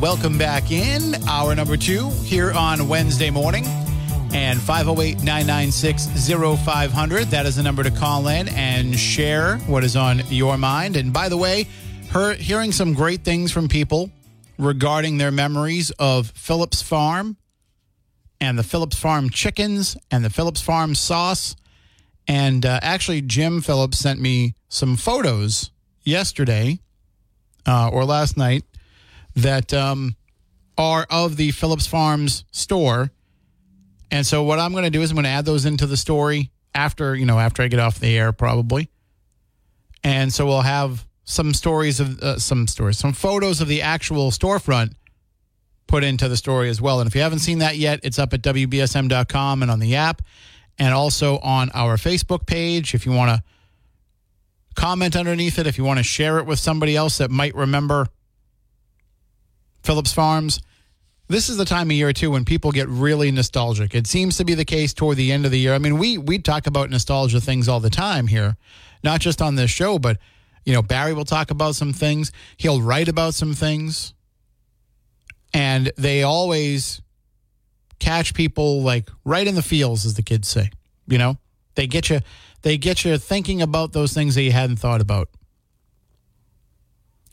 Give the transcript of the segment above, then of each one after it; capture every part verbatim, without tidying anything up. Welcome back in hour number two here on Wednesday morning, and five oh eight, nine nine six, oh five hundred. That is the number to call in and share what is on your mind. And by the way, her, hearing some great things from people regarding their memories of Phillips Farm and the Phillips Farm chickens and the Phillips Farm sauce. And uh, actually, Jim Phillips sent me some photos yesterday uh, or last night that um, are of the Phillips Farms store. And so what I'm going to do is I'm going to add those into the story after, you know, after I get off the air probably. And so we'll have some stories of uh, some stories, some photos of the actual storefront put into the story as well. And if you haven't seen that yet, it's up at W B S M dot com and on the app and also on our Facebook page. If you want to comment underneath it, if you want to share it with somebody else that might remember Phillips Farms. This is the time of year, too, when people get really nostalgic. It seems to be the case toward the end of the year. I mean, we we talk about nostalgia things all the time here, not just on this show, but, you know, Barry will talk about some things. He'll write about some things. And they always catch people, like, right in the feels, as the kids say. You know, they get you, they get you thinking about those things that you hadn't thought about.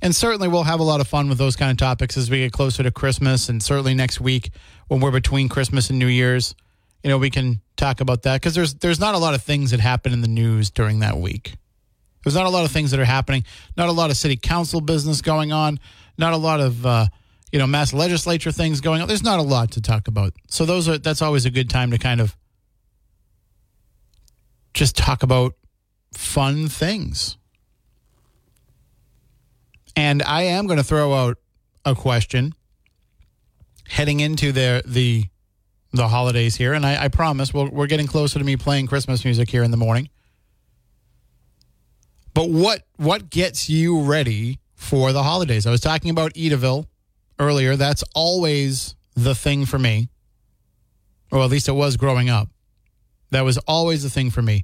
And certainly we'll have a lot of fun with those kind of topics as we get closer to Christmas, and certainly next week when we're between Christmas and New Year's, you know, we can talk about that because there's there's not a lot of things that happen in the news during that week. There's not a lot of things that are happening, not a lot of city council business going on, not a lot of, uh, you know, mass legislature things going on. There's not a lot to talk about. So those are that's always a good time to kind of just talk about fun things. And I am going to throw out a question heading into the the, the holidays here. And I, I promise we'll, we're getting closer to me playing Christmas music here in the morning. But what what gets you ready for the holidays? I was talking about Edaville earlier. That's always the thing for me. Or at least it was growing up. That was always the thing for me.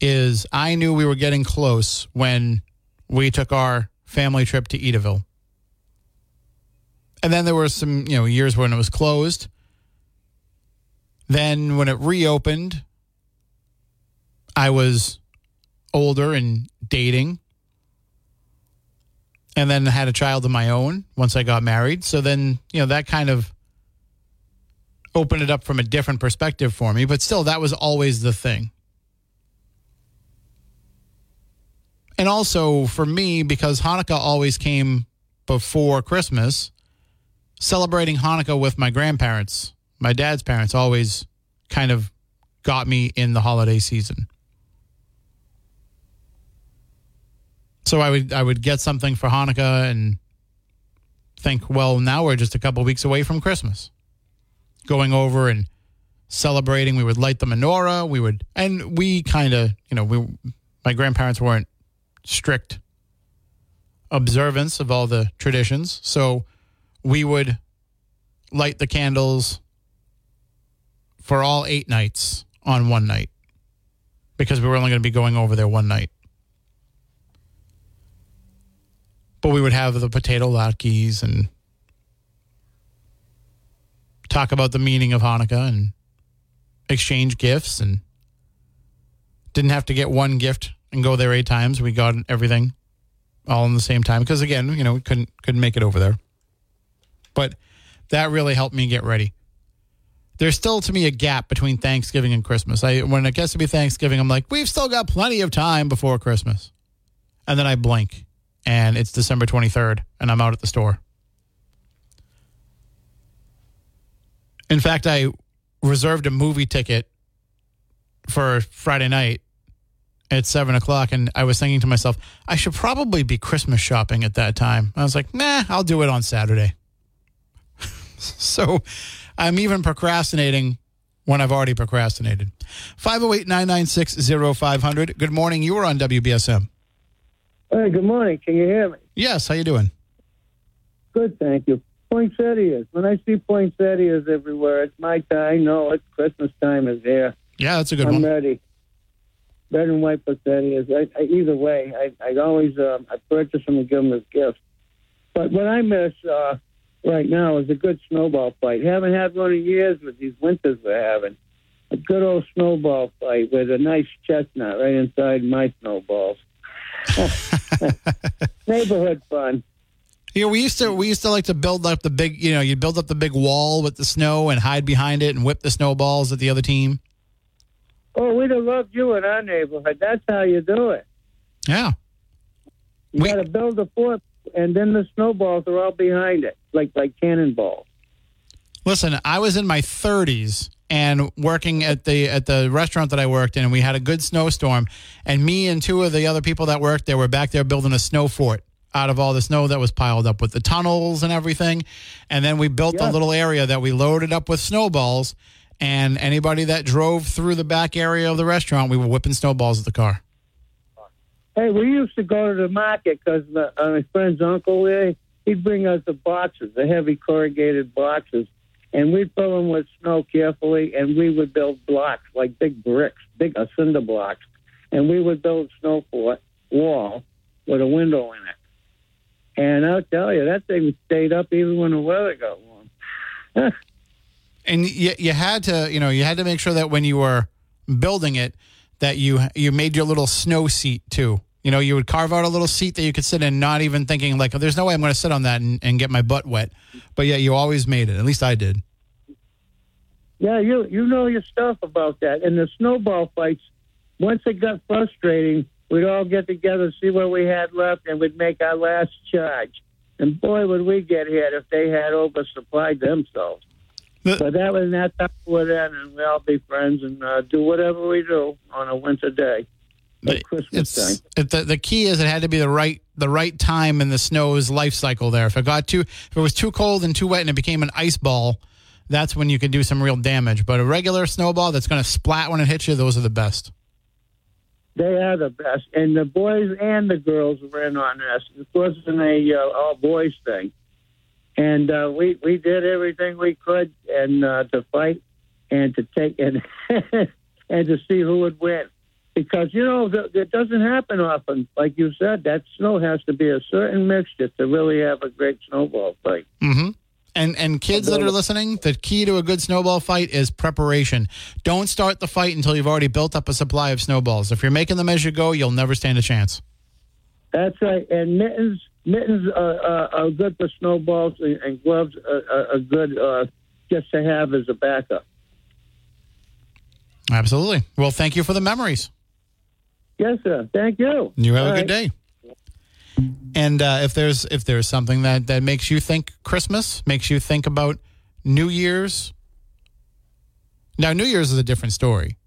Is I knew we were getting close when we took our family trip to Edaville. And then there were some, you know, years when it was closed. Then when it reopened, I was older and dating. And then I had a child of my own once I got married. So then, you know, that kind of opened it up from a different perspective for me. But still, that was always the thing. And also, for me, because Hanukkah always came before Christmas, celebrating Hanukkah with my grandparents, my dad's parents, always kind of got me in the holiday season. So I would I would get something for Hanukkah and think, well, now we're just a couple weeks away from Christmas. Going over and celebrating, we would light the menorah, we would, and we kind of, you know, we my grandparents weren't strict observance of all the traditions. So we would light the candles for all eight nights on one night because we were only going to be going over there one night. But we would have the potato latkes and talk about the meaning of Hanukkah and exchange gifts and Didn't have to get one gift and go there eight times. We got everything all in the same time because, again, you know, we couldn't couldn't make it over there. But that really helped me get ready. There's still, to me, a gap between Thanksgiving and Christmas. I When it gets to be Thanksgiving, I'm like, we've still got plenty of time before Christmas. And then I blink, and it's December twenty-third, and I'm out at the store. In fact, I reserved a movie ticket for Friday night at seven o'clock, and I was thinking to myself, I should probably be Christmas shopping at that time. I was like, nah, I'll do it on Saturday. So I'm even procrastinating when I've already procrastinated. five oh eight, nine nine six, oh five hundred. Good morning. You are on W B S M. Hey, good morning. Can you hear me? Yes. How you doing? Good, thank you. Poinsettias. When I see poinsettias everywhere, it's my time. No, it's Christmas time is here. Yeah, that's a good I'm one. I'm ready. Red and white poinsettias. I, I, either way, I, I always um, I purchase them and give them as gifts. But what I miss... Uh, right now is a good snowball fight. Haven't had one in years with these winters we're having. A good old snowball fight with a nice chestnut right inside my snowballs. Neighborhood fun. Yeah, we used to we used to like to build up the big, you know, you'd build up the big wall with the snow and hide behind it and whip the snowballs at the other team. Oh, we'd have loved you in our neighborhood. That's how you do it. Yeah. You we- got to build a fort. And then the snowballs are all behind it, like like cannonballs. Listen, I was in my thirties and working at the at the restaurant that I worked in, and we had a good snowstorm. And me and two of the other people that worked there were back there building a snow fort out of all the snow that was piled up with the tunnels and everything. And then we built yeah. a little area that we loaded up with snowballs. And anybody that drove through the back area of the restaurant, we were whipping snowballs at the car. Hey, we used to go to the market because my, uh, my friend's uncle, he, he'd bring us the boxes, the heavy corrugated boxes, and we'd fill them with snow carefully, and we would build blocks, like big bricks, big uh, cinder blocks, and we would build a snow fort wall with a window in it. And I'll tell you, that thing stayed up even when the weather got warm. And you, you had to, you know, you had to make sure that when you were building it, that you you made your little snow seat, too. You know, you would carve out a little seat that you could sit in, not even thinking, like, oh, there's no way I'm going to sit on that and, and get my butt wet. But, yeah, you always made it. At least I did. Yeah, you you know your stuff about that. And the snowball fights, once it got frustrating, we'd all get together, see what we had left, and we'd make our last charge. And, boy, would we get hit if they had oversupplied themselves. But so that was that time we're in, and we all be friends and uh, do whatever we do on a winter day, like Christmas time. It, the, the key is it had to be the right the right time in the snow's life cycle there. If it got too, if it was too cold and too wet and it became an ice ball, that's when you could do some real damage. But a regular snowball that's going to splat when it hits you, those are the best. They are the best, and the boys and the girls were in on this. It wasn't a uh, all boys thing. And uh, we we did everything we could, and uh, to fight, and to take, and and to see who would win, because you know that doesn't happen often. Like you said, that snow has to be a certain mixture to really have a great snowball fight. Mm-hmm. And and kids that are listening, the key to a good snowball fight is preparation. Don't start the fight until you've already built up a supply of snowballs. If you're making them as you go, you'll never stand a chance. That's right, and mittens. Mittens are, are, are good for snowballs, and, and gloves are, are, are good uh, just to have as a backup. Absolutely. Well, thank you for the memories. Yes, sir. Thank you. You have All a right. good day. And uh, if there's if there's something that, that makes you think Christmas, makes you think about New Year's. Now, New Year's is a different story.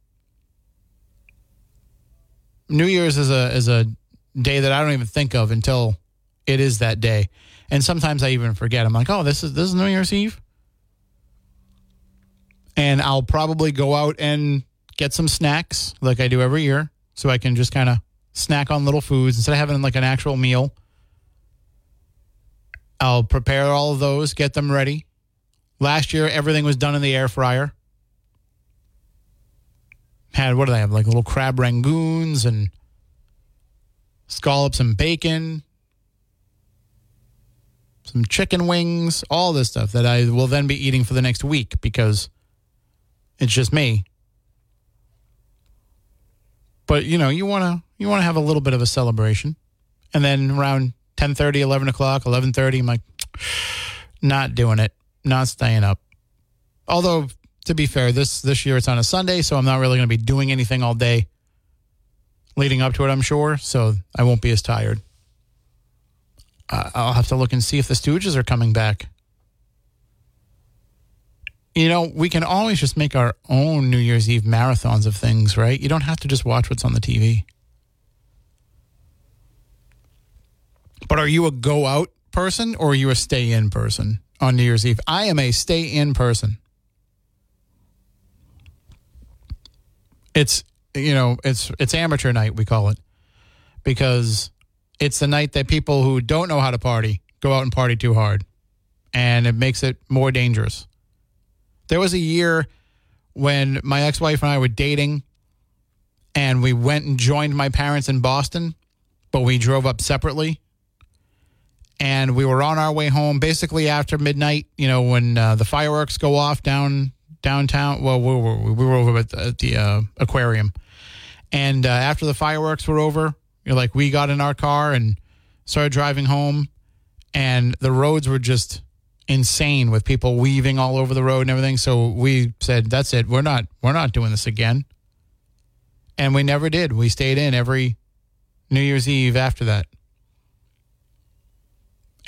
New Year's is a is a day that I don't even think of until... it is that day. And sometimes I even forget. I'm like, oh, this is this is New Year's Eve. And I'll probably go out and get some snacks like I do every year so I can just kind of snack on little foods. Instead of having like an actual meal, I'll prepare all of those, get them ready. Last year, everything was done in the air fryer. Had, what did I have? Like little crab rangoons and scallops and bacon. Some chicken wings, all this stuff that I will then be eating for the next week because it's just me. But, you know, you want to you want to have a little bit of a celebration. And then around ten thirty, eleven o'clock, eleven thirty, I'm like, not doing it, not staying up. Although, to be fair, this this year it's on a Sunday, so I'm not really going to be doing anything all day leading up to it, I'm sure. So I won't be as tired. Uh, I'll have to look and see if the Stooges are coming back. You know, we can always just make our own New Year's Eve marathons of things, right? You don't have to just watch what's on the T V. But are you a go-out person or are you a stay-in person on New Year's Eve? I am a stay-in person. It's, you know, it's it's amateur night, we call it, because it's the night that people who don't know how to party go out and party too hard, and it makes it more dangerous. There was a year when my ex-wife and I were dating, and we went and joined my parents in Boston, but we drove up separately. And we were on our way home basically after midnight, you know, when uh, the fireworks go off down downtown. Well, we were, we were over at the, at the uh, aquarium. And uh, after the fireworks were over, you're like, we got in our car and started driving home. And the roads were just insane with people weaving all over the road and everything. So we said, that's it. We're not we're not doing this again. And we never did. We stayed in every New Year's Eve after that.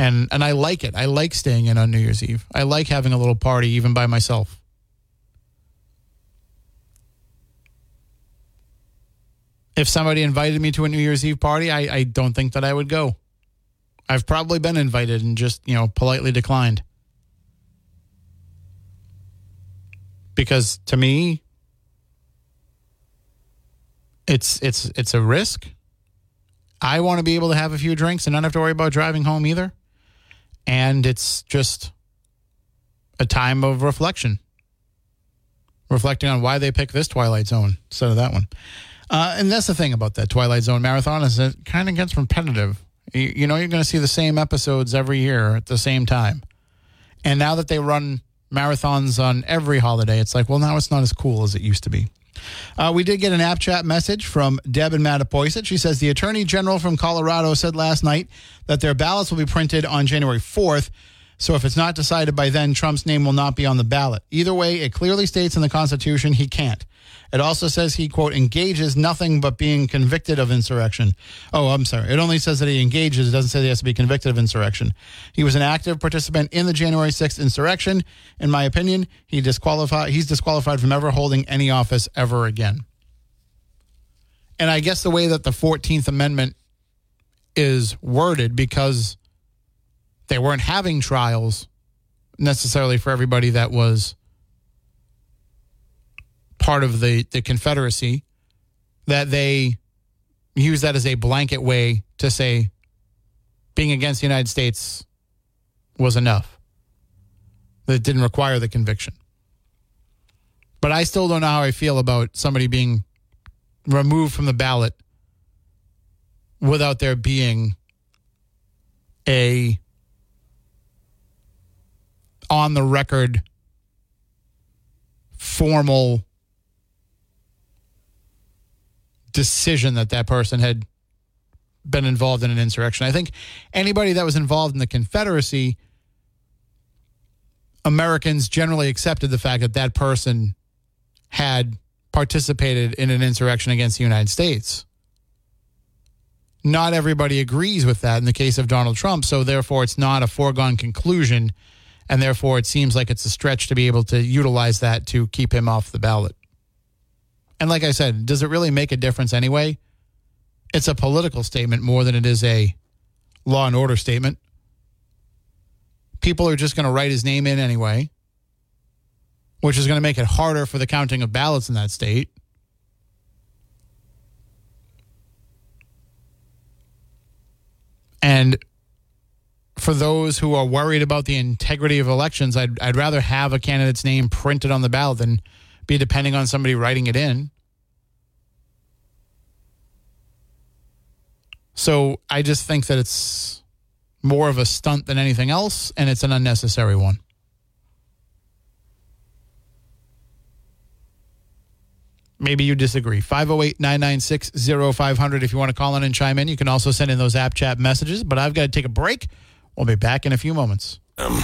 And and I like it. I like staying in on New Year's Eve. I like having a little party even by myself. If somebody invited me to a New Year's Eve party, I, I don't think that I would go. I've probably been invited and just, you know, politely declined. Because to me, it's it's it's a risk. I want to be able to have a few drinks and not have to worry about driving home either. And it's just a time of reflection. Reflecting on why they picked this Twilight Zone instead of that one. Uh, and that's the thing about that Twilight Zone marathon is it kind of gets repetitive. You, you know, you're going to see the same episodes every year at the same time. And now that they run marathons on every holiday, it's like, well, now it's not as cool as it used to be. Uh, we did get an app chat message from Deb in Mattapoisett. She says the Attorney General from Colorado said last night that their ballots will be printed on January fourth. So if it's not decided by then, Trump's name will not be on the ballot. Either way, it clearly states in the Constitution he can't. It also says he, quote, engages nothing but being convicted of insurrection. Oh, I'm sorry. It only says that he engages. It doesn't say that he has to be convicted of insurrection. He was an active participant in the January sixth insurrection. In my opinion, he disqualified. he's disqualified from ever holding any office ever again. And I guess the way that the fourteenth Amendment is worded, because they weren't having trials necessarily for everybody that was part of the, the Confederacy, that they use that as a blanket way to say being against the United States was enough. That it didn't require the conviction. But I still don't know how I feel about somebody being removed from the ballot without there being a on-the-record formal decision that that person had been involved in an insurrection. I think anybody that was involved in the Confederacy, Americans generally accepted the fact that that person had participated in an insurrection against the United States. Not everybody agrees with that in the case of Donald Trump, so therefore it's not a foregone conclusion, and therefore it seems like it's a stretch to be able to utilize that to keep him off the ballot. And like I said, does it really make a difference anyway? It's a political statement more than it is a law and order statement. People are just going to write his name in anyway, which is going to make it harder for the counting of ballots in that state. And for those who are worried about the integrity of elections, I'd, I'd rather have a candidate's name printed on the ballot than be depending on somebody writing it in. So I just think that it's more of a stunt than anything else, and it's an unnecessary one. Maybe you disagree. five oh eight, nine nine six, oh five hundred if you want to call in and chime in. You can also send in those app chat messages, but I've got to take a break. We'll be back in a few moments. Um.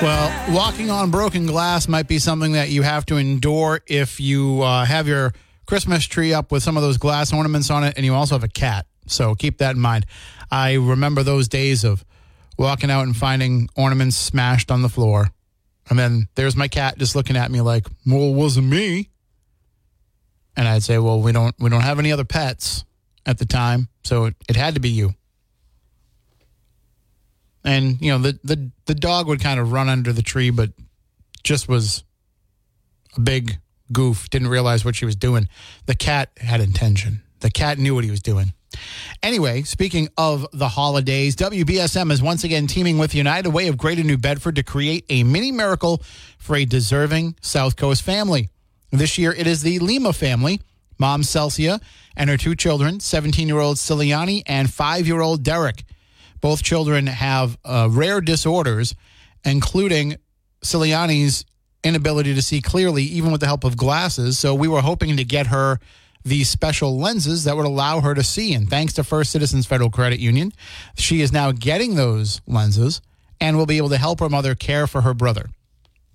Well, walking on broken glass might be something that you have to endure if you uh, have your Christmas tree up with some of those glass ornaments on it, and you also have a cat. So keep that in mind. I remember those days of walking out and finding ornaments smashed on the floor. And then there's my cat just looking at me like, well, it wasn't me. And I'd say, well, we don't we don't have any other pets at the time, so it, it had to be you. And, you know, the, the, the dog would kind of run under the tree, but just was a big goof. Didn't realize what she was doing. The cat had intention. The cat knew what he was doing. Anyway, speaking of the holidays, W B S M is once again teaming with United Way of Greater New Bedford to create a mini miracle for a deserving South Coast family. This year, it is the Lima family, mom Celsia and her two children, seventeen-year-old Siliani and five-year-old Derek. Both children have uh, rare disorders, including Siliani's inability to see clearly, even with the help of glasses. So we were hoping to get her these special lenses that would allow her to see. And thanks to First Citizens Federal Credit Union, she is now getting those lenses and will be able to help her mother care for her brother.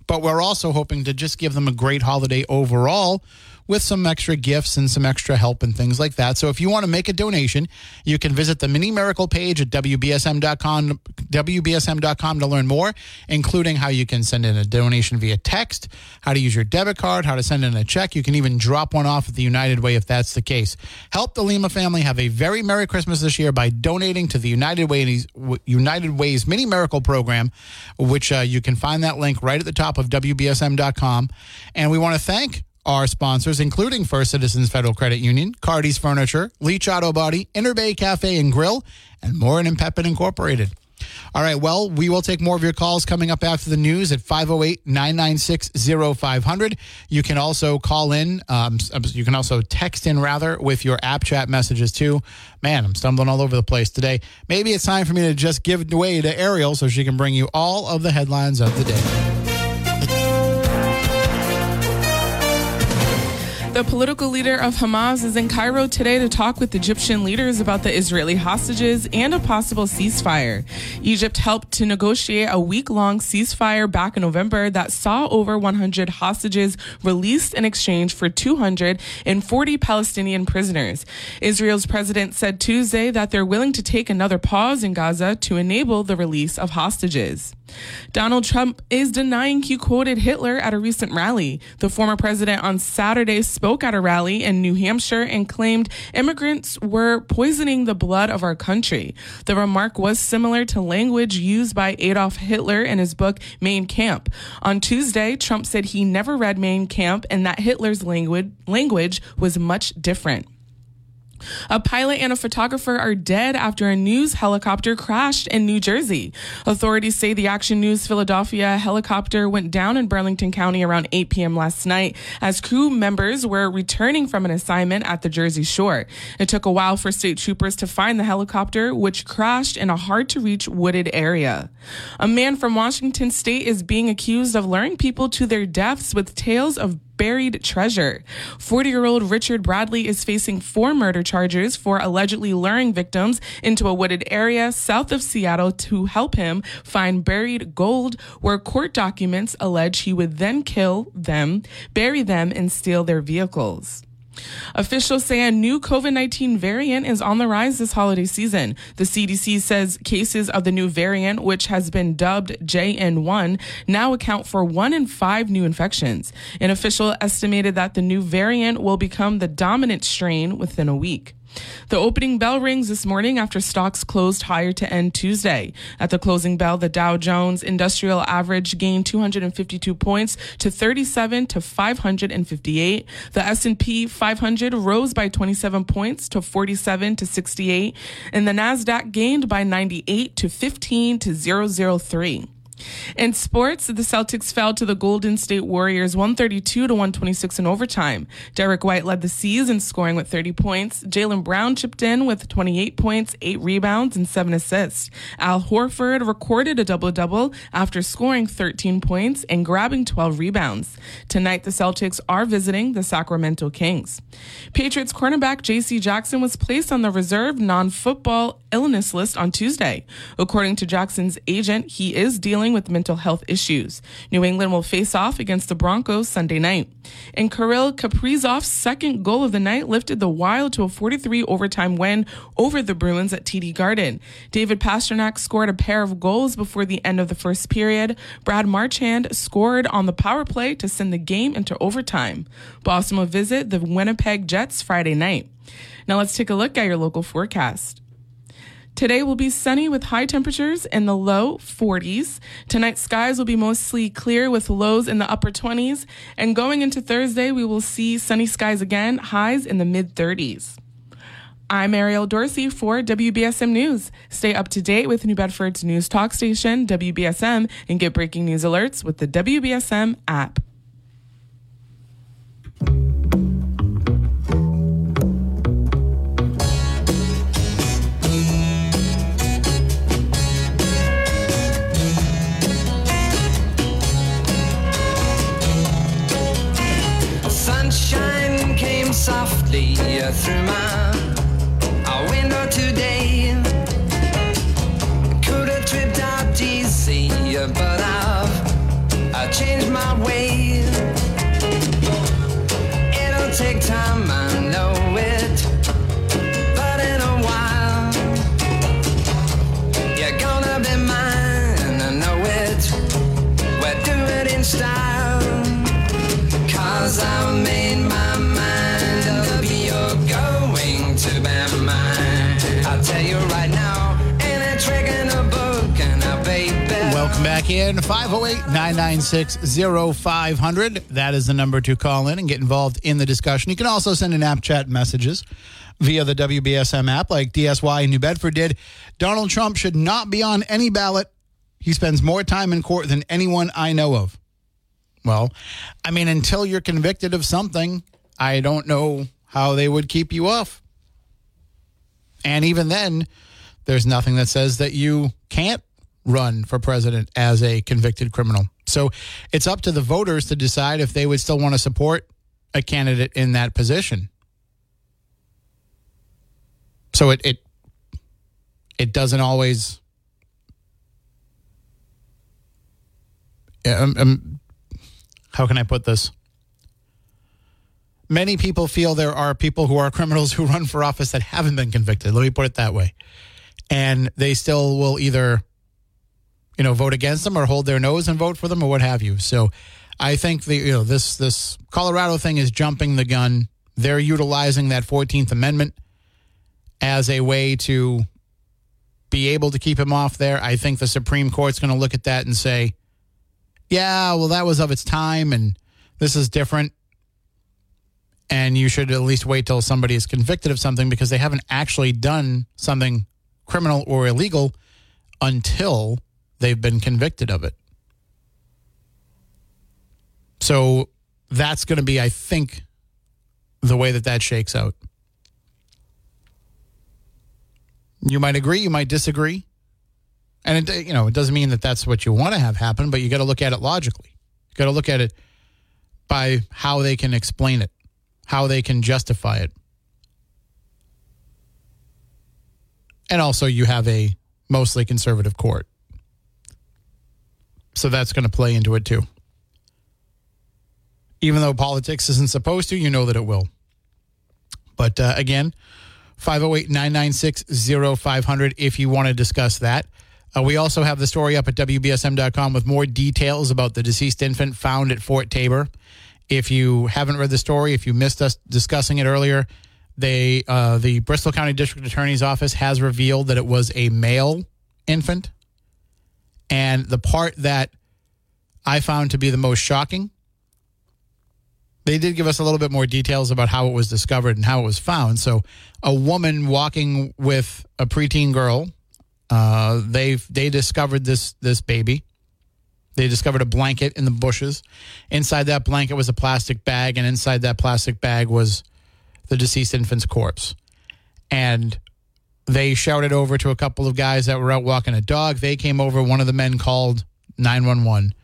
But we're also hoping to just give them a great holiday overall with some extra gifts and some extra help and things like that. So if you want to make a donation, you can visit the Mini Miracle page at W B S M dot com, W B S M dot com to learn more, including how you can send in a donation via text, how to use your debit card, how to send in a check. You can even drop one off at the United Way if that's the case. Help the Lima family have a very Merry Christmas this year by donating to the United Way, United Way's Mini Miracle program, which uh, you can find that link right at the top of W B S M dot com. And we want to thank our sponsors, including First Citizens Federal Credit Union, Cardi's Furniture, Leach Auto Body, Inner Bay Cafe and Grill, and Morin and Pepin Incorporated. All right, well, we will take more of your calls coming up after the news at five oh eight, nine nine six, oh five hundred. You can also call in. Um, you can also text in, rather, with your app chat messages, too. Man, I'm stumbling all over the place today. Maybe it's time for me to just give it away to Ariel so she can bring you all of the headlines of the day. The political leader of Hamas is in Cairo today to talk with Egyptian leaders about the Israeli hostages and a possible ceasefire. Egypt helped to negotiate a week-long ceasefire back in November that saw over one hundred hostages released in exchange for two hundred forty Palestinian prisoners. Israel's president said Tuesday that they're willing to take another pause in Gaza to enable the release of hostages. Donald Trump is denying he quoted Hitler at a recent rally. The former president on Saturday spoke at a rally in New Hampshire and claimed immigrants were poisoning the blood of our country. The remark was similar to language used by Adolf Hitler in his book Mein Kampf. On Tuesday, Trump said he never read Mein Kampf and that Hitler's language, language was much different. A pilot and a photographer are dead after a news helicopter crashed in New Jersey. Authorities say the Action News Philadelphia helicopter went down in Burlington County around eight p.m. last night as crew members were returning from an assignment at the Jersey Shore. It took a while for state troopers to find the helicopter, which crashed in a hard-to-reach wooded area. A man from Washington State is being accused of luring people to their deaths with tales of buried treasure. forty-year-old Richard Bradley is facing four murder charges for allegedly luring victims into a wooded area south of Seattle to help him find buried gold, where court documents allege he would then kill them, bury them, and steal their vehicles. Officials say a new COVID nineteen variant is on the rise this holiday season. The C D C says cases of the new variant, which has been dubbed J N one, now account for one in five new infections. An official estimated that the new variant will become the dominant strain within a week. The opening bell rings this morning after stocks closed higher to end Tuesday. At the closing bell, the Dow Jones Industrial Average gained two hundred fifty-two points to thirty-seven to five hundred fifty-eight. The S and P five hundred rose by twenty-seven points to forty-seven to sixty-eight, and the Nasdaq gained by ninety-eight to fifteen to zero zero three. In sports, the Celtics fell to the Golden State Warriors one thirty-two to one twenty-six in overtime. Derek White led the season scoring with thirty points. Jaylen Brown chipped in with twenty-eight points, eight rebounds, and seven assists. Al Horford recorded a double-double after scoring thirteen points and grabbing twelve rebounds. Tonight, the Celtics are visiting the Sacramento Kings. Patriots cornerback J C. Jackson was placed on the reserve non-football illness list on Tuesday. According to Jackson's agent, he is dealing with mental health issues. New England will face off against the Broncos Sunday night. And Kirill Kaprizov's second goal of the night lifted the Wild to a forty-three overtime win over the Bruins at T D Garden. David Pasternak scored a pair of goals before the end of the first period. Brad Marchand scored on the power play to send the game into overtime. Boston will visit the Winnipeg Jets Friday night. Now let's take a look at your local forecast. Today will be sunny with high temperatures in the low forties. Tonight, skies will be mostly clear with lows in the upper twenties. And going into Thursday, we will see sunny skies again, highs in the mid-thirties. I'm Ariel Dorsey for W B S M News. Stay up to date with New Bedford's news talk station, W B S M, and get breaking news alerts with the W B S M app. Softly through my our window today. Could have tripped out D C, but I've I changed my way. It'll take time, I know it, but in a while you're gonna be mine. I know it. We'll do it in style, 'cause I made my welcome back in. Five oh eight, nine nine six, oh five hundred. That is the number to call in and get involved in the discussion. You can also send in app chat messages via the W B S M app like D S Y in New Bedford did. Donald Trump should not be on any ballot. He spends more time in court than anyone I know of. Well, I mean, until you're convicted of something, I don't know how they would keep you off. And even then, there's nothing that says that you can't run for president as a convicted criminal. So it's up to the voters to decide if they would still want to support a candidate in that position. So it it, it doesn't always... Um, um, how can I put this? Many people feel there are people who are criminals who run for office that haven't been convicted. Let me put it that way. And they still will either... you know, vote against them or hold their nose and vote for them or what have you. So I think the you know this this Colorado thing is jumping the gun. They're utilizing that fourteenth amendment as a way to be able to keep him off there. I think the Supreme Court's going to look at that and say, yeah, well, that was of its time and this is different. And you should at least wait till somebody is convicted of something because they haven't actually done something criminal or illegal until they've been convicted of it. So that's going to be, I think, the way that that shakes out. You might agree, you might disagree. And, it, you know, it doesn't mean that that's what you want to have happen, but you got to look at it logically. You got to look at it by how they can explain it, how they can justify it. And also you have a mostly conservative court. So that's going to play into it, too. Even though politics isn't supposed to, you know that it will. But uh, again, five oh eight, nine nine six, oh five hundred if you want to discuss that. Uh, we also have the story up at W B S M dot com with more details about the deceased infant found at Fort Tabor. If you haven't read the story, if you missed us discussing it earlier, they uh, the Bristol County District Attorney's Office has revealed that it was a male infant. And the part that I found to be the most shocking, they did give us a little bit more details about how it was discovered and how it was found. So a woman walking with a preteen girl, uh, they they discovered this this baby. They discovered a blanket in the bushes. Inside that blanket was a plastic bag, and inside that plastic bag was the deceased infant's corpse. And they shouted over to a couple of guys that were out walking a dog. They came over. One of the men called nine one one,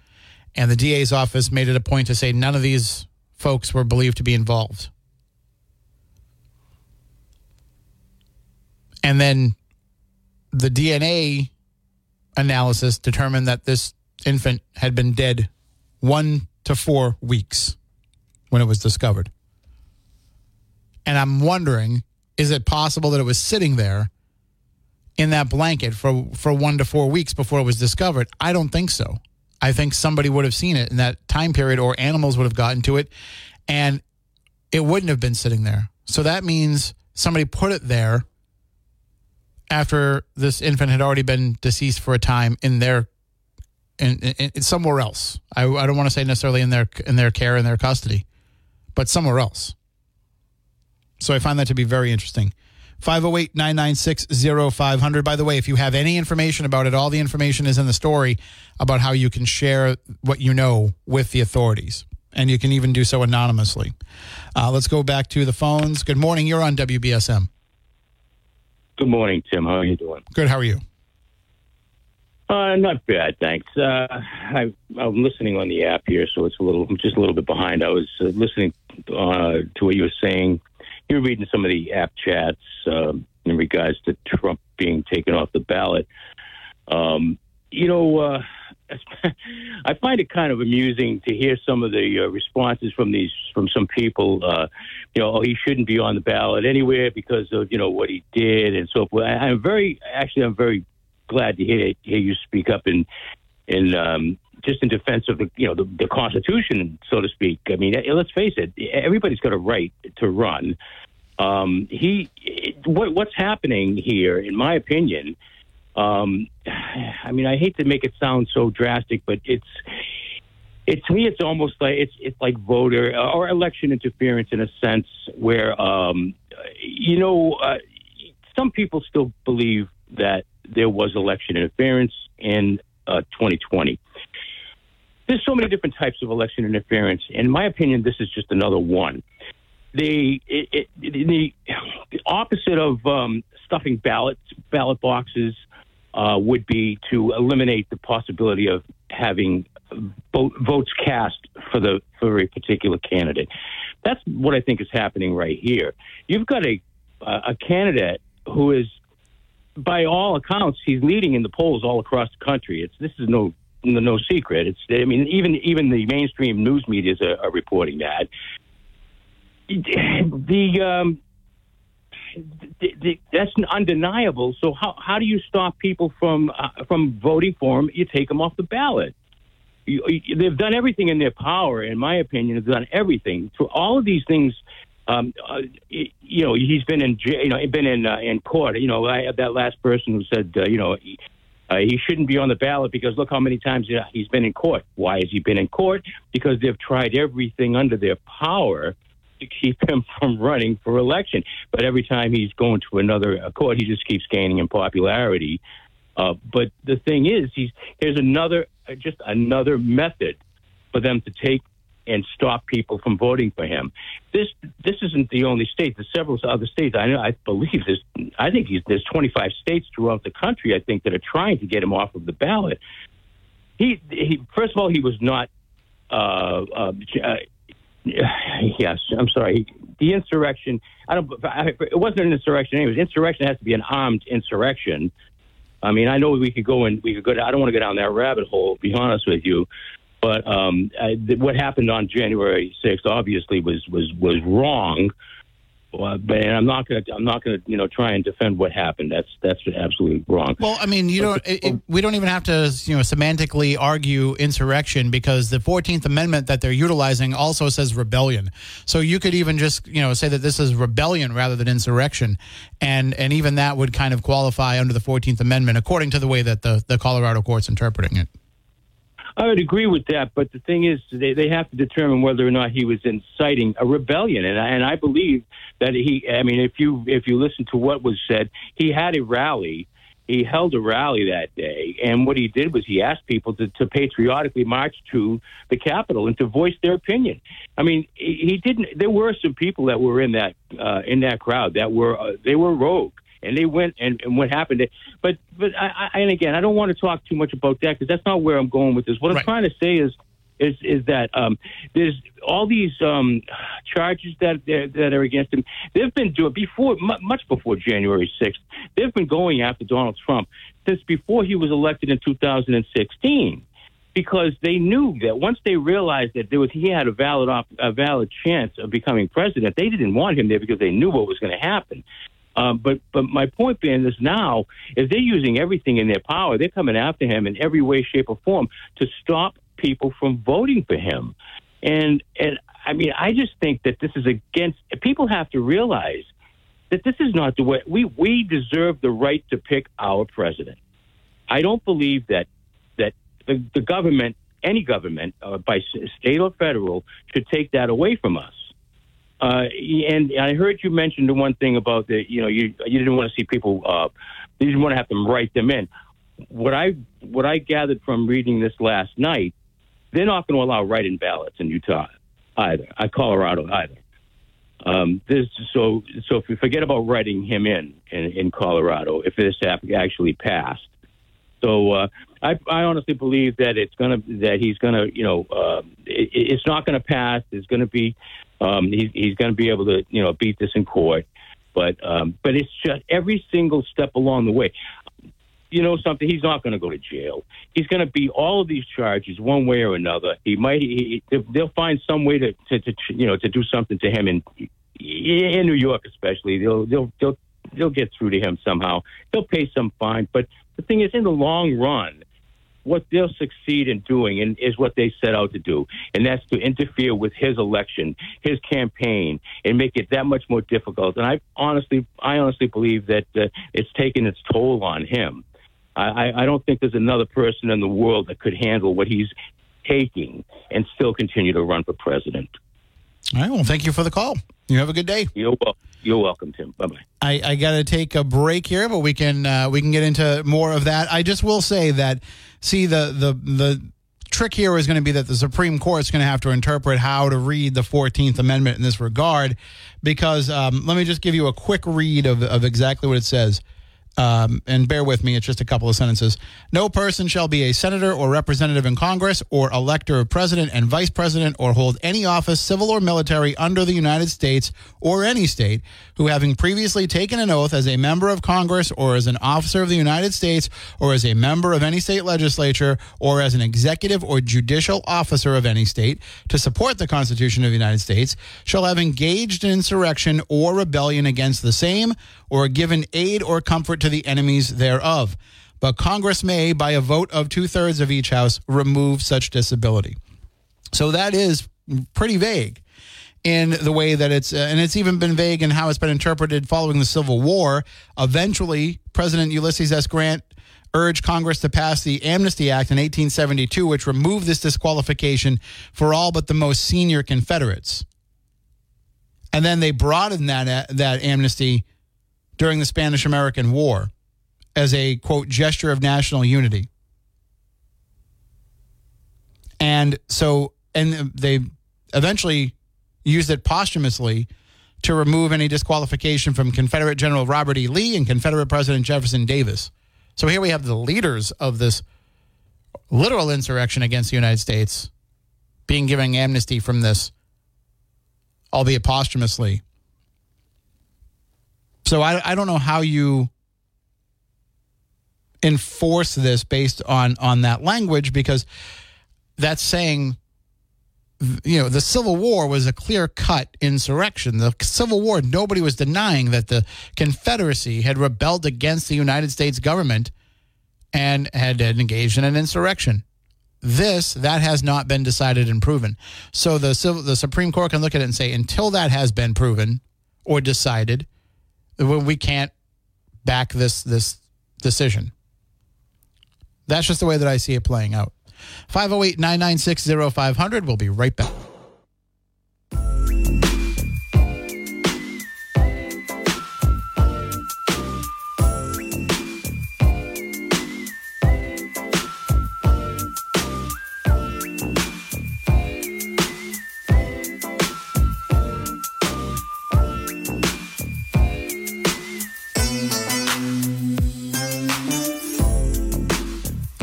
and the D A's office made it a point to say none of these folks were believed to be involved. And then the D N A analysis determined that this infant had been dead one to four weeks when it was discovered. And I'm wondering, is it possible that it was sitting there in that blanket for, for one to four weeks before it was discovered? I don't think so. I think somebody would have seen it in that time period, or animals would have gotten to it, and it wouldn't have been sitting there. So that means somebody put it there after this infant had already been deceased for a time in their, in, in, in somewhere else. I, I don't want to say necessarily in their in their care, in their custody, but somewhere else. So I find that to be very interesting. five oh eight, nine nine six, oh five hundred. By the way, if you have any information about it, all the information is in the story about how you can share what you know with the authorities. And you can even do so anonymously. Uh, let's go back to the phones. Good morning. You're on W B S M. Good morning, Tim. How are you doing? Good. How are you? Uh, not bad, thanks. Uh, I, I'm listening on the app here, so it's a little, I'm just a little bit behind. I was uh, listening uh, to what you were saying. You're reading some of the app chats um, in regards to Trump being taken off the ballot. Um, you know, uh, I find it kind of amusing to hear some of the uh, responses from these from some people. Uh, you know, oh, he shouldn't be on the ballot anywhere because of, you know, what he did and so forth. I, I'm very actually I'm very glad to hear hear you speak up in in um, just in defense of the, you know, the, the Constitution, so to speak. I mean, let's face it, everybody's got a right to run. Um, he, what, what's happening here, in my opinion, um, I mean, I hate to make it sound so drastic, but it's, it, to me, it's almost like it's it's like voter or election interference in a sense where, um, you know, uh, some people still believe that there was election interference in uh, twenty twenty. There's so many different types of election interference. In my opinion, this is just another one. The it, it, the opposite of um, stuffing ballots, ballot boxes, uh, would be to eliminate the possibility of having vote, votes cast for the for a particular candidate. That's what I think is happening right here. You've got a a candidate who is, by all accounts, he's leading in the polls all across the country. It's this is no. No secret. It's, I mean, even even the mainstream news media is are, are reporting that. The, um, the, the that's undeniable. So how how do you stop people from uh, from voting for him? You take them off the ballot. You, you, they've done everything in their power, in my opinion. They've done everything. So all of these things. Um, uh, you know, he's been in you know been in uh, in court. You know, I, that last person who said uh, you know. He, Uh, he shouldn't be on the ballot because look how many times he's been in court. Why has he been in court? Because they've tried everything under their power to keep him from running for election. But every time he's going to another court, he just keeps gaining in popularity. Uh, but the thing is, he's here's another, just another method for them to take and stop people from voting for him. This this isn't the only state. There's several other states. I know. I believe there's. I think he's, there's twenty-five states throughout the country, I think, that are trying to get him off of the ballot. He, he first of all, he was not. Uh, uh, uh, yes, I'm sorry. The insurrection. I don't. I, it wasn't an insurrection. Anyways, insurrection has to be an armed insurrection. I mean, I know we could go and we could go. To, I don't want to go down that rabbit hole. To be honest with you. But um, I, th- what happened on January sixth, obviously, was was was wrong. Well, but I'm not going to. I'm not going to. You know, try and defend what happened. That's that's absolutely wrong. Well, I mean, you don't. It, it, we don't even have to, you know, semantically argue insurrection, because the fourteenth Amendment that they're utilizing also says rebellion. So you could even just, you know, say that this is rebellion rather than insurrection, and and even that would kind of qualify under the fourteenth Amendment, according to the way that the the Colorado court's interpreting it. I would agree with that, but the thing is, they, they have to determine whether or not he was inciting a rebellion, and I, and I believe that he. I mean, if you if you listen to what was said, he had a rally, he held a rally that day, and what he did was he asked people to, to patriotically march to the Capitol and to voice their opinion. I mean, he, he didn't. There were some people that were in that uh, in that crowd that were uh, they were rogue. And they went, and, and what happened? But, but I, I, and again, I don't want to talk too much about that, because that's not where I'm going with this. What I'm right. trying to say is, is, is that um, there's all these um, charges that that are against him. They've been doing before, much before January sixth. They've been going after Donald Trump since before he was elected in two thousand sixteen, because they knew that once they realized that there was he had a valid op, a valid chance of becoming president, they didn't want him there because they knew what was going to happen. Um, but but my point being is now is they're using everything in their power. They're coming after him in every way, shape, or form to stop people from voting for him. And and I mean, I just think that this is against. People have to realize that this is not the way we we deserve the right to pick our president. I don't believe that that the, the government, any government, uh, by state or federal, should take that away from us. Uh, and I heard you mention the one thing about the, you know, you you didn't want to see people, uh, you didn't want to have them write them in. What I what I gathered from reading this last night, they're not going to allow write-in ballots in Utah either, uh, Colorado either. Um, this so so if we forget about writing him in, in in Colorado, if this actually passed. So uh, I, I honestly believe that it's gonna that he's gonna you know uh, it, it's not going to pass. There's going to be Um, he, he's going to be able to, you know, beat this in court. But um, but it's just every single step along the way. You know something? He's not going to go to jail. He's going to be all of these charges one way or another. He might he, they'll find some way to, to, to, you know, to do something to him in in New York, especially. They'll they'll they'll they'll get through to him somehow. They'll pay some fine. But the thing is, in the long run, what they'll succeed in doing and is what they set out to do, and that's to interfere with his election, his campaign, and make it that much more difficult. And I honestly, I honestly believe that uh, it's taken its toll on him. I, I don't think there's another person in the world that could handle what he's taking and still continue to run for president. All right. Well, thank you for the call. You have a good day. You're welcome. You're welcome, Tim. Bye bye. I, I got to take a break here, but we can uh, we can get into more of that. I just will say that see the the the trick here is going to be that the Supreme Court is going to have to interpret how to read the fourteenth Amendment in this regard, because um, let me just give you a quick read of of exactly what it says. Um, and bear with me, it's just a couple of sentences. No person shall be a senator or representative in Congress or elector of president and vice president or hold any office, civil or military, under the United States or any state who, having previously taken an oath as a member of Congress or as an officer of the United States or as a member of any state legislature or as an executive or judicial officer of any state to support the Constitution of the United States, shall have engaged in insurrection or rebellion against the same or given aid or comfort to the enemies thereof. But Congress may, by a vote of two-thirds of each house, remove such disability. So that is pretty vague in the way that it's, uh, and it's even been vague in how it's been interpreted following the Civil War. Eventually, President Ulysses S. Grant urged Congress to pass the Amnesty Act in eighteen seventy-two, which removed this disqualification for all but the most senior Confederates. And then they broadened that, that amnesty during the Spanish-American War as a, quote, gesture of national unity. And so, and they eventually used it posthumously to remove any disqualification from Confederate General Robert E. Lee and Confederate President Jefferson Davis. So here we have the leaders of this literal insurrection against the United States being given amnesty from this, albeit posthumously. So I, I don't know how you enforce this based on, on that language, because that's saying you know, the Civil War was a clear-cut insurrection. The Civil War, nobody was denying that the Confederacy had rebelled against the United States government and had, had engaged in an insurrection. This, that has not been decided and proven. So the civil, the Supreme Court can look at it and say, until that has been proven or decided, we can't back this this decision. That's just the way that I see it playing out. five oh eight, nine nine six, oh five hundred. We'll be right back.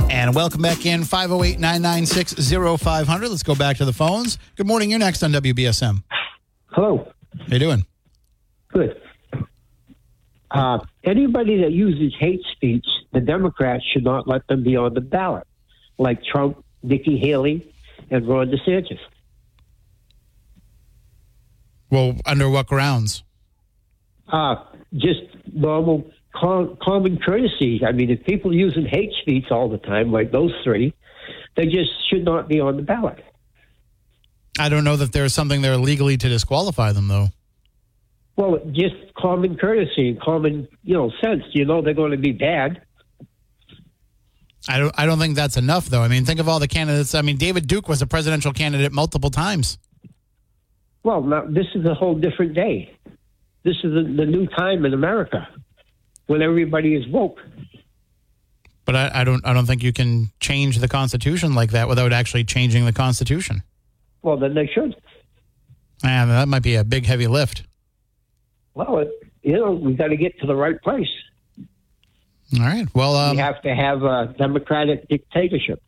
And welcome back in, five oh eight, nine nine six, oh five hundred. Let's go back to the phones. Good morning. You're next on W B S M. Hello. How you doing? Good. Uh, anybody that uses hate speech, the Democrats should not let them be on the ballot, like Trump, Nikki Haley, and Ron DeSantis. Well, under what grounds? Uh, just normal common courtesy. I mean, if people are using hate speech all the time, like those three, they just should not be on the ballot. I don't know that there's something there legally to disqualify them, though. Well, just common courtesy and common, you know, sense. You know they're going to be bad. I don't. I don't think that's enough, though. I mean, think of all the candidates. I mean, David Duke was a presidential candidate multiple times. Well, now, this is a whole different day. This is the, the new time in America, when everybody is woke. But I, I don't I don't think you can change the Constitution like that without actually changing the Constitution. Well, then they should. And that might be a big, heavy lift. Well, it, you know, we've got to get to the right place. All right. Well, um, we have to have a democratic dictatorship.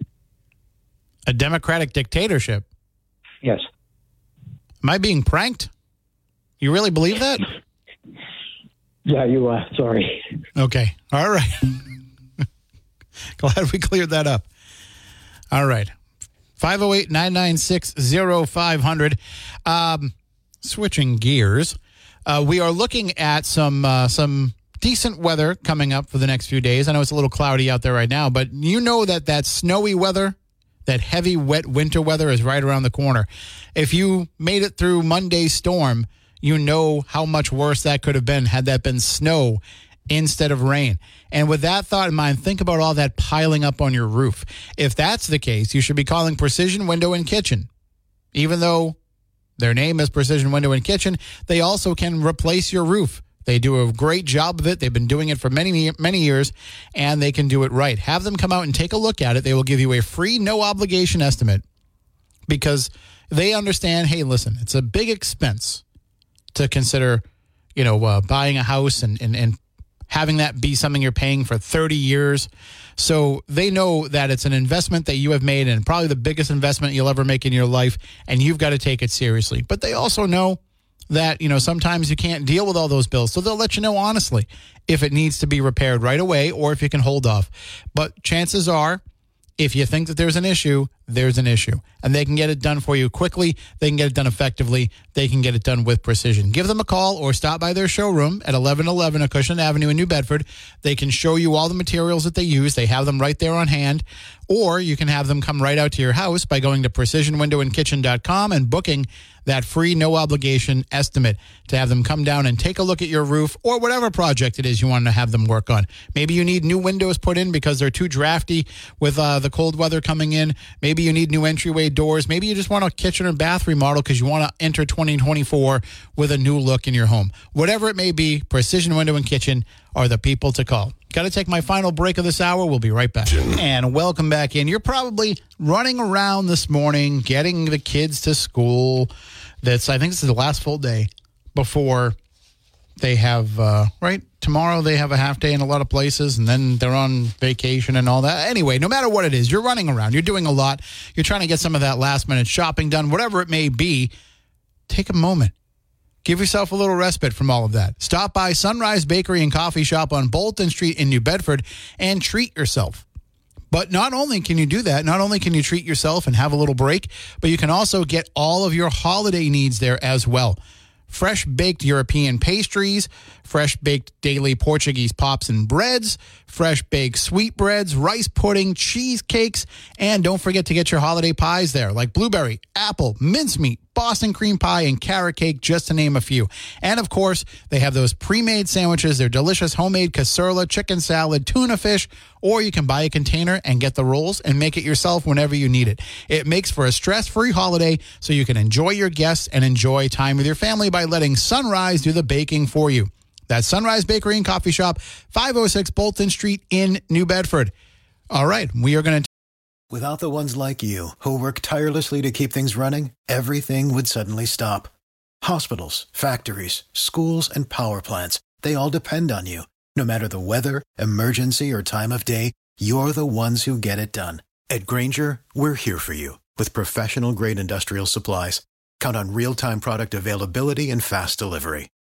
A democratic dictatorship? Yes. Am I being pranked? You really believe that? Yeah, you are. Sorry. Okay. All right. Glad we cleared that up. All right. five oh eight, nine nine six, oh five hundred. Um, switching gears, uh, we are looking at some uh, some decent weather coming up for the next few days. I know it's a little cloudy out there right now, but you know that that snowy weather, that heavy, wet winter weather is right around the corner. If you made it through Monday's storm, you know how much worse that could have been had that been snow instead of rain. And with that thought in mind, think about all that piling up on your roof. If that's the case, you should be calling Precision Window and Kitchen. Even though their name is Precision Window and Kitchen, they also can replace your roof. They do a great job of it. They've been doing it for many, many years, and they can do it right. Have them come out and take a look at it. They will give you a free, no-obligation estimate because they understand, hey, listen, it's a big expense to consider, you know, uh, buying a house and, and, and having that be something you're paying for thirty years. So they know that it's an investment that you have made and probably the biggest investment you'll ever make in your life, and you've got to take it seriously. But they also know that, you know, sometimes you can't deal with all those bills. So they'll let you know, honestly, if it needs to be repaired right away or if you can hold off. But chances are, if you think that there's an issue, there's an issue. And they can get it done for you quickly. They can get it done effectively. They can get it done with precision. Give them a call or stop by their showroom at eleven eleven Acushnet Avenue in New Bedford. They can show you all the materials that they use. They have them right there on hand. Or you can have them come right out to your house by going to precision window and kitchen dot com and booking that free, no-obligation estimate to have them come down and take a look at your roof or whatever project it is you want to have them work on. Maybe you need new windows put in because they're too drafty with uh, the cold weather coming in. Maybe you need new entryway doors. Maybe you just want a kitchen or bath remodel because you want to enter twenty twenty-four with a new look in your home. Whatever it may be, Precision Window and Kitchen are the people to call. Got to take my final break of this hour. We'll be right back. And welcome back in. You're probably running around this morning, getting the kids to school. That's I think this is the last full day before they have, uh, right? Tomorrow they have a half day in a lot of places, and then they're on vacation and all that. Anyway, no matter what it is, you're running around. You're doing a lot. You're trying to get some of that last-minute shopping done, whatever it may be. Take a moment. Give yourself a little respite from all of that. Stop by Sunrise Bakery and Coffee Shop on Bolton Street in New Bedford and treat yourself. But not only can you do that, not only can you treat yourself and have a little break, but you can also get all of your holiday needs there as well. Fresh baked European pastries, fresh baked daily Portuguese pops and breads, fresh baked sweetbreads, rice pudding, cheesecakes, and don't forget to get your holiday pies there like blueberry, apple, mincemeat, Boston cream pie, and carrot cake, just to name a few. And of course, they have those pre-made sandwiches, their delicious homemade casserole, chicken salad, tuna fish, or you can buy a container and get the rolls and make it yourself whenever you need it. It makes for a stress-free holiday so you can enjoy your guests and enjoy time with your family by letting Sunrise do the baking for you. That's Sunrise Bakery and Coffee Shop, five oh six Bolton Street in New Bedford. All right, we are going to... Without the ones like you, who work tirelessly to keep things running, everything would suddenly stop. Hospitals, factories, schools, and power plants, they all depend on you. No matter the weather, emergency, or time of day, you're the ones who get it done. At Grainger, we're here for you with professional-grade industrial supplies. Count on real-time product availability and fast delivery.